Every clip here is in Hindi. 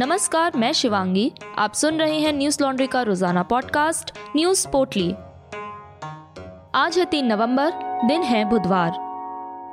नमस्कार, मैं शिवांगी। आप सुन रहे हैं न्यूज़ लॉन्ड्री का रोजाना पॉडकास्ट न्यूज़ स्पॉटली। आज है 3 नवंबर, दिन है बुधवार।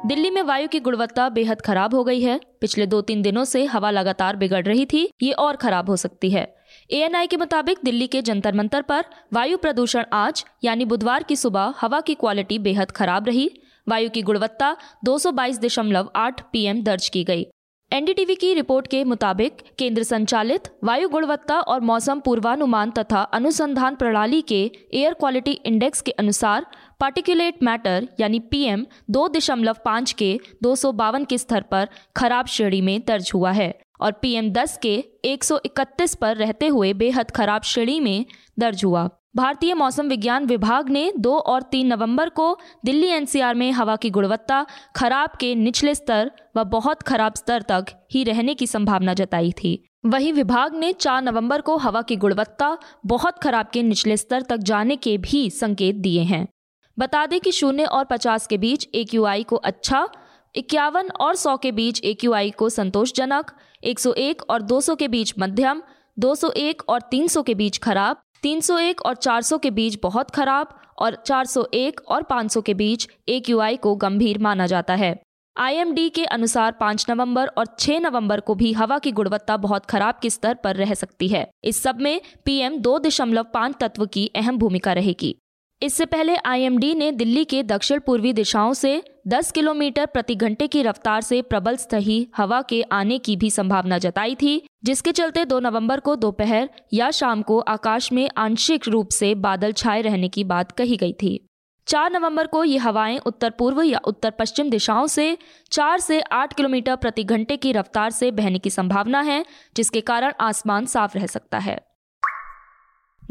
दिल्ली में वायु की गुणवत्ता बेहद खराब हो गई है। पिछले 2-3 दिनों से हवा लगातार बिगड़ रही थी, ये और खराब हो सकती है। ANI के मुताबिक दिल्ली के जंतर मंतर पर वायु प्रदूषण आज यानी बुधवार की सुबह हवा की क्वालिटी बेहद खराब रही। वायु की गुणवत्ता 222.8 PM दर्ज की गई। एनडीटीवी की रिपोर्ट के मुताबिक केंद्र संचालित वायु गुणवत्ता और मौसम पूर्वानुमान तथा अनुसंधान प्रणाली के एयर क्वालिटी इंडेक्स के अनुसार पार्टिकुलेट मैटर यानी PM 2.5 के 252 के स्तर पर खराब श्रेणी में दर्ज हुआ है और PM 10 के 131 पर रहते हुए बेहद खराब श्रेणी में दर्ज हुआ। भारतीय मौसम विज्ञान विभाग ने 2 और 3 नवंबर को दिल्ली NCR में हवा की गुणवत्ता खराब के निचले स्तर व बहुत खराब स्तर तक ही रहने की संभावना जताई थी। वहीं विभाग ने 4 नवंबर को हवा की गुणवत्ता बहुत खराब के निचले स्तर तक जाने के भी संकेत दिए हैं। बता दें कि 0 और 50 के बीच AQI को अच्छा, 51 और 100 के बीच AQI को संतोषजनक, 101 और 200 के बीच मध्यम, 201 और 300 के बीच खराब, 301 और 400 के बीच बहुत खराब और 401 और 500 के बीच AQI को गंभीर माना जाता है। IMD के अनुसार 5 नवंबर और 6 नवंबर को भी हवा की गुणवत्ता बहुत खराब के स्तर पर रह सकती है। इस सब में PM 2.5 तत्व की अहम भूमिका रहेगी। इससे पहले IMD ने दिल्ली के दक्षिण पूर्वी दिशाओं से 10 किलोमीटर प्रति घंटे की रफ्तार से प्रबल सतही हवा के आने की भी संभावना जताई थी, जिसके चलते 2 नवंबर को दोपहर या शाम को आकाश में आंशिक रूप से बादल छाए रहने की बात कही गई थी। 4 नवंबर को ये हवाएं उत्तर पूर्व या उत्तर पश्चिम दिशाओं से 4 से 8 किलोमीटर प्रति घंटे की रफ्तार से बहने की संभावना है, जिसके कारण आसमान साफ रह सकता है।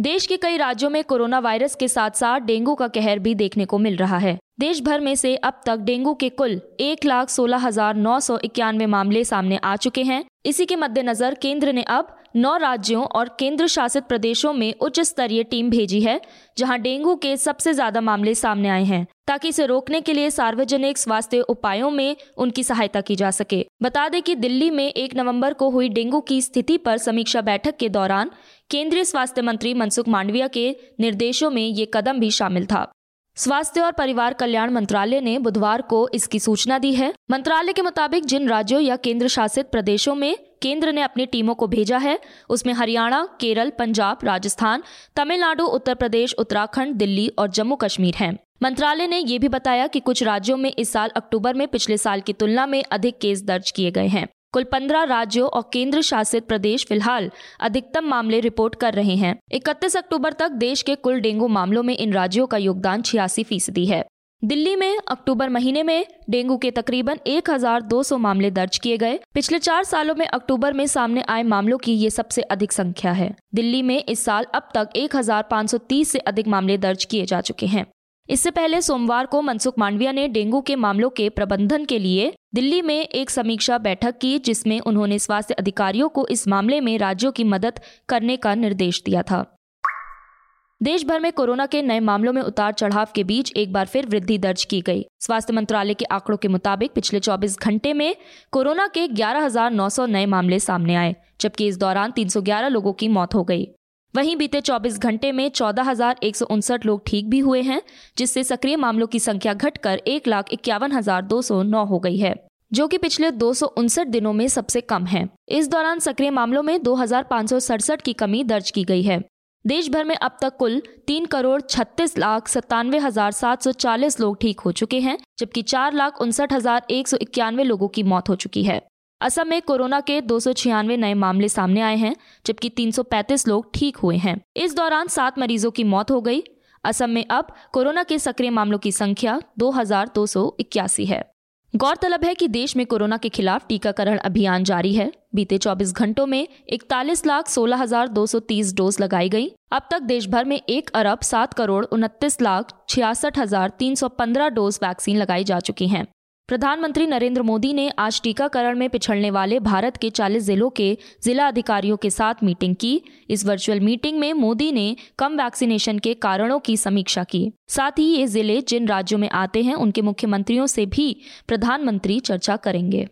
देश के कई राज्यों में कोरोना वायरस के साथ साथ डेंगू का कहर भी देखने को मिल रहा है। देश भर में से अब तक डेंगू के कुल 1,16,991 मामले सामने आ चुके हैं। इसी के मद्देनजर केंद्र ने अब 9 राज्यों और केंद्र शासित प्रदेशों में उच्च स्तरीय टीम भेजी है, जहां डेंगू के सबसे ज्यादा मामले सामने आए हैं, ताकि इसे रोकने के लिए सार्वजनिक स्वास्थ्य उपायों में उनकी सहायता की जा सके। बता दें कि दिल्ली में 1 नवंबर को हुई डेंगू की स्थिति पर समीक्षा बैठक के दौरान केंद्रीय स्वास्थ्य मंत्री मनसुख मांडविया के निर्देशों में ये कदम भी शामिल था। स्वास्थ्य और परिवार कल्याण मंत्रालय ने बुधवार को इसकी सूचना दी है। मंत्रालय के मुताबिक जिन राज्यों या केंद्र शासित प्रदेशों में केंद्र ने अपनी टीमों को भेजा है, उसमें हरियाणा, केरल, पंजाब, राजस्थान, तमिलनाडु, उत्तर प्रदेश, उत्तराखंड, दिल्ली और जम्मू कश्मीर हैं। मंत्रालय ने ये भी बताया कि कुछ राज्यों में इस साल अक्टूबर में पिछले साल की तुलना में अधिक केस दर्ज किए गए हैं। कुल 15 राज्यों और केंद्र शासित प्रदेश फिलहाल अधिकतम मामले रिपोर्ट कर रहे हैं। 31 अक्टूबर तक देश के कुल डेंगू मामलों में इन राज्यों का योगदान 86% है। दिल्ली में अक्टूबर महीने में डेंगू के तकरीबन 1,200 मामले दर्ज किए गए। पिछले 4 सालों में अक्टूबर में सामने आए मामलों की ये सबसे अधिक संख्या है। दिल्ली में इस साल अब तक 1,530 से अधिक मामले दर्ज किए जा चुके हैं। इससे पहले सोमवार को मनसुख मांडविया ने डेंगू के मामलों के प्रबंधन के लिए दिल्ली में एक समीक्षा बैठक की, जिसमें उन्होंने स्वास्थ्य अधिकारियों को इस मामले में राज्यों की मदद करने का निर्देश दिया था। देश भर में कोरोना के नए मामलों में उतार चढ़ाव के बीच एक बार फिर वृद्धि दर्ज की गई। स्वास्थ्य मंत्रालय के आंकड़ों के मुताबिक पिछले 24 घंटे में कोरोना के 11,900 नए मामले सामने आए, जबकि इस दौरान 311 लोगों की मौत हो गई। वहीं बीते 24 घंटे में 14,159 लोग ठीक भी हुए हैं, जिससे सक्रिय मामलों की संख्या घटकर 1,51,209 हो गई है, जो कि पिछले 259 दिनों में सबसे कम है। इस दौरान सक्रिय मामलों में 2,567 की कमी दर्ज की गई है। देश भर में अब तक कुल 3,36,97,740 लोग ठीक हो चुके हैं, जबकि 4,59,191 लोगों की मौत हो चुकी है। असम में कोरोना के 296 नए मामले सामने आए हैं, जबकि 335 लोग ठीक हुए हैं। इस दौरान 7 मरीजों की मौत हो गई। असम में अब कोरोना के सक्रिय मामलों की संख्या 2,281 है। गौरतलब है कि देश में कोरोना के खिलाफ टीकाकरण अभियान जारी है। बीते 24 घंटों में 41,16,230 डोज लगाई गई। अब तक देश भर में 1,07,29,66,315 डोज वैक्सीन लगाई जा चुकी हैं। प्रधानमंत्री नरेंद्र मोदी ने आज टीकाकरण में पिछड़ने वाले भारत के 40 जिलों के जिला अधिकारियों के साथ मीटिंग की। इस वर्चुअल मीटिंग में मोदी ने कम वैक्सीनेशन के कारणों की समीक्षा की। साथ ही ये जिले जिन राज्यों में आते हैं, उनके मुख्यमंत्रियों से भी प्रधानमंत्री चर्चा करेंगे।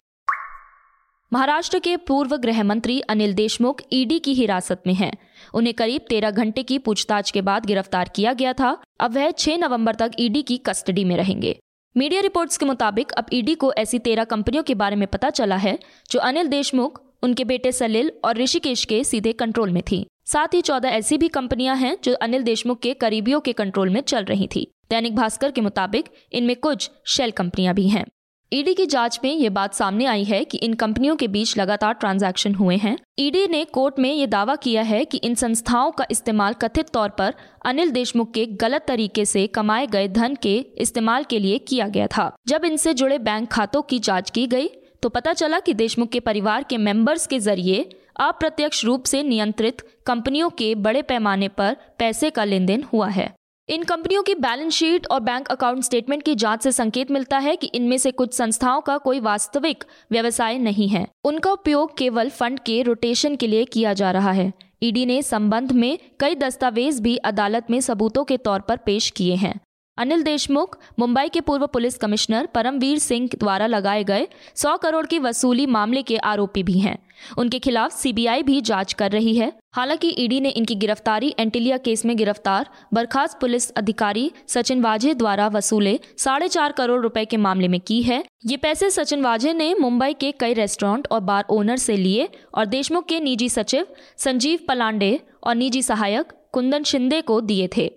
महाराष्ट्र के पूर्व गृह मंत्री अनिल देशमुख ईडी की हिरासत में हैं। उन्हें करीब 13 घंटे की पूछताछ के बाद गिरफ्तार किया गया था। अब वह 6 नवंबर तक ईडी की कस्टडी में रहेंगे। मीडिया रिपोर्ट्स के मुताबिक अब ईडी को ऐसी 13 कंपनियों के बारे में पता चला है जो अनिल देशमुख, उनके बेटे सलिल और ऋषिकेश के सीधे कंट्रोल में थी। साथ ही 14 ऐसी भी कंपनियां हैं जो अनिल देशमुख के करीबियों के कंट्रोल में चल रही थी। दैनिक भास्कर के मुताबिक इनमें कुछ शेल कंपनियां भी हैं। ईडी की जांच में ये बात सामने आई है कि इन कंपनियों के बीच लगातार ट्रांजैक्शन हुए हैं। ईडी ने कोर्ट में ये दावा किया है कि इन संस्थाओं का इस्तेमाल कथित तौर पर अनिल देशमुख के गलत तरीके से कमाए गए धन के इस्तेमाल के लिए किया गया था। जब इनसे जुड़े बैंक खातों की जाँच की गई तो पता चला कि देशमुख के परिवार के मेंबर्स के जरिए अप्रत्यक्ष रूप से नियंत्रित कंपनियों के बड़े पैमाने पर पैसे का लेन देन हुआ है। इन कंपनियों की बैलेंस शीट और बैंक अकाउंट स्टेटमेंट की जांच से संकेत मिलता है कि इनमें से कुछ संस्थाओं का कोई वास्तविक व्यवसाय नहीं है। उनका उपयोग केवल फंड के रोटेशन के लिए किया जा रहा है। ईडी ने संबंध में कई दस्तावेज भी अदालत में सबूतों के तौर पर पेश किए हैं। अनिल देशमुख मुंबई के पूर्व पुलिस कमिश्नर परमवीर सिंह द्वारा लगाए गए 100 करोड़ की वसूली मामले के आरोपी भी हैं। उनके खिलाफ सीबीआई भी जांच कर रही है। हालांकि ईडी ने इनकी गिरफ्तारी एंटिलिया केस में गिरफ्तार बर्खास्त पुलिस अधिकारी सचिन वाजे द्वारा वसूले 4.5 करोड़ रुपए के मामले में की है। ये पैसे सचिन वाजे ने मुंबई के कई रेस्टोरेंट और बार ओनर से लिए और देशमुख के निजी सचिव संजीव पलांडे और निजी सहायक कुंदन शिंदे को दिए थे।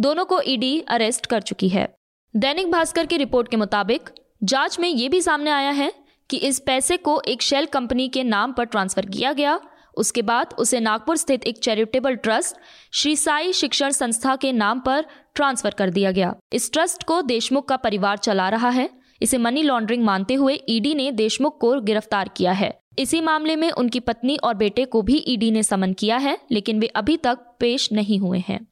दोनों को ईडी अरेस्ट कर चुकी है। दैनिक भास्कर की रिपोर्ट के मुताबिक जांच में यह भी सामने आया है कि इस पैसे को एक शेल कंपनी के नाम पर ट्रांसफर किया गया। उसके बाद उसे नागपुर स्थित एक चैरिटेबल ट्रस्ट श्री साई शिक्षण संस्था के नाम पर ट्रांसफर कर दिया गया। इस ट्रस्ट को देशमुख का परिवार चला रहा है। इसे मनी लॉन्ड्रिंग मानते हुए ईडी ने देशमुख को गिरफ्तार किया है। इसी मामले में उनकी पत्नी और बेटे को भी ईडी ने समन किया है, लेकिन वे अभी तक पेश नहीं हुए हैं।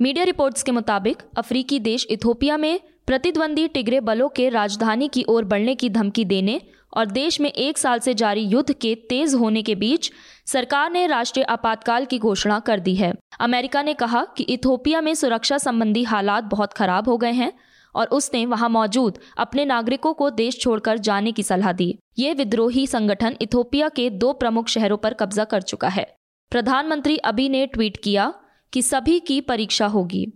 मीडिया रिपोर्ट्स के मुताबिक अफ्रीकी देश इथियोपिया में प्रतिद्वंदी तिग्रे बलों के राजधानी की ओर बढ़ने की धमकी देने और देश में 1 साल से जारी युद्ध के तेज होने के बीच सरकार ने राष्ट्रीय आपातकाल की घोषणा कर दी है। अमेरिका ने कहा कि इथियोपिया में सुरक्षा संबंधी हालात बहुत खराब हो गए हैं और उसने वहां मौजूद अपने नागरिकों को देश छोड़कर जाने की सलाह दी। ये विद्रोही संगठन इथियोपिया के 2 प्रमुख शहरों पर कब्जा कर चुका है। प्रधानमंत्री अबी ने ट्वीट किया कि सभी की परीक्षा होगी।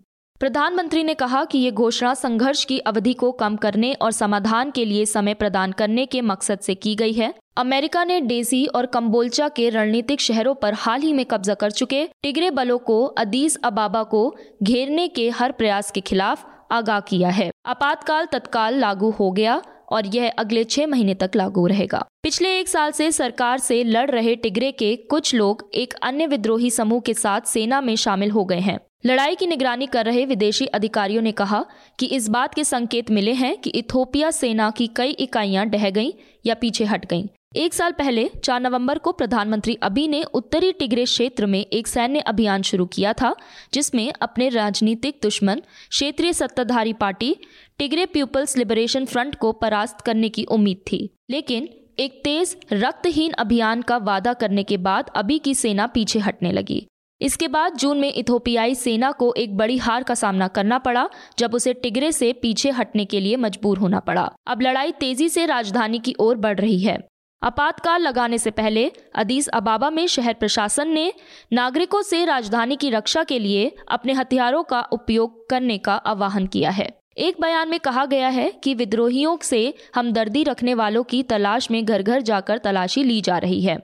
प्रधानमंत्री ने कहा कि ये घोषणा संघर्ष की अवधि को कम करने और समाधान के लिए समय प्रदान करने के मकसद से की गई है। अमेरिका ने डेसी और कम्बोल्चा के रणनीतिक शहरों पर हाल ही में कब्जा कर चुके तिग्रे बलों को अदीस अबाबा को घेरने के हर प्रयास के खिलाफ आगाह किया है। आपातकाल तत्काल लागू हो गया और यह अगले 6 महीने तक लागू रहेगा। पिछले 1 साल से सरकार से लड़ रहे तिग्रे के कुछ लोग एक अन्य विद्रोही समूह के साथ सेना में शामिल हो गए हैं। लड़ाई की निगरानी कर रहे विदेशी अधिकारियों ने कहा कि इस बात के संकेत मिले हैं कि इथियोपिया सेना की कई इकाइयां ढह गईं या पीछे हट गईं। 1 साल पहले 4 नवंबर को प्रधानमंत्री अबी ने उत्तरी तिग्रे क्षेत्र में एक सैन्य अभियान शुरू किया था, जिसमें अपने राजनीतिक दुश्मन क्षेत्रीय सत्ताधारी party Tigray people's liberation front को परास्त करने की उम्मीद थी। लेकिन एक तेज रक्तहीन अभियान का वादा करने के बाद अबी की सेना पीछे हटने लगी। इसके बाद जून में इथियोपियाई सेना को एक बड़ी हार का सामना करना पड़ा, जब उसे तिग्रे से पीछे हटने के लिए मजबूर होना पड़ा। अब लड़ाई तेजी से राजधानी की ओर बढ़ रही है। आपातकाल लगाने से पहले अदीस अबाबा में शहर प्रशासन ने नागरिकों से राजधानी की रक्षा के लिए अपने हथियारों का उपयोग करने का आह्वान किया है। एक बयान में कहा गया है कि विद्रोहियों से हमदर्दी रखने वालों की तलाश में घर घर जाकर तलाशी ली जा रही है।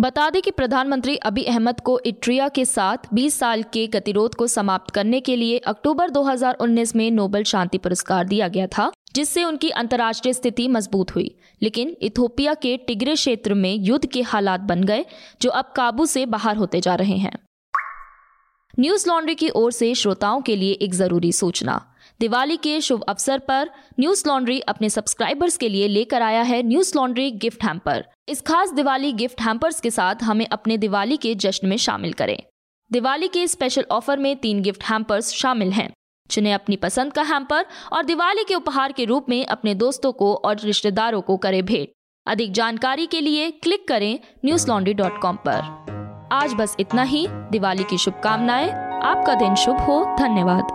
बता दें कि प्रधानमंत्री अबी अहमद को इरिट्रिया के साथ 20 साल के गतिरोध को समाप्त करने के लिए अक्टूबर 2019 में नोबेल शांति पुरस्कार दिया गया था, जिससे उनकी अंतर्राष्ट्रीय स्थिति मजबूत हुई। लेकिन इथियोपिया के तिग्रे क्षेत्र में युद्ध के हालात बन गए जो अब काबू से बाहर होते जा रहे हैं। न्यूज़ लॉन्ड्री की ओर से श्रोताओं के लिए एक जरूरी सूचना। दिवाली के शुभ अवसर पर न्यूज़ लॉन्ड्री अपने सब्सक्राइबर्स के लिए लेकर आया है न्यूज़ लॉन्ड्री गिफ्ट हैम्पर। इस खास दिवाली गिफ्ट हैम्पर्स के साथ हमें अपने दिवाली के जश्न में शामिल करें। दिवाली के स्पेशल ऑफर में 3 गिफ्ट हैम्पर्स शामिल हैं। चुनें अपनी पसंद का हैम्पर और दिवाली के उपहार के रूप में अपने दोस्तों को और रिश्तेदारों को करें भेंट। अधिक जानकारी के लिए क्लिक करें newslaundry.com पर। आज बस इतना ही। दिवाली की शुभकामनाएं। आपका दिन शुभ हो। धन्यवाद।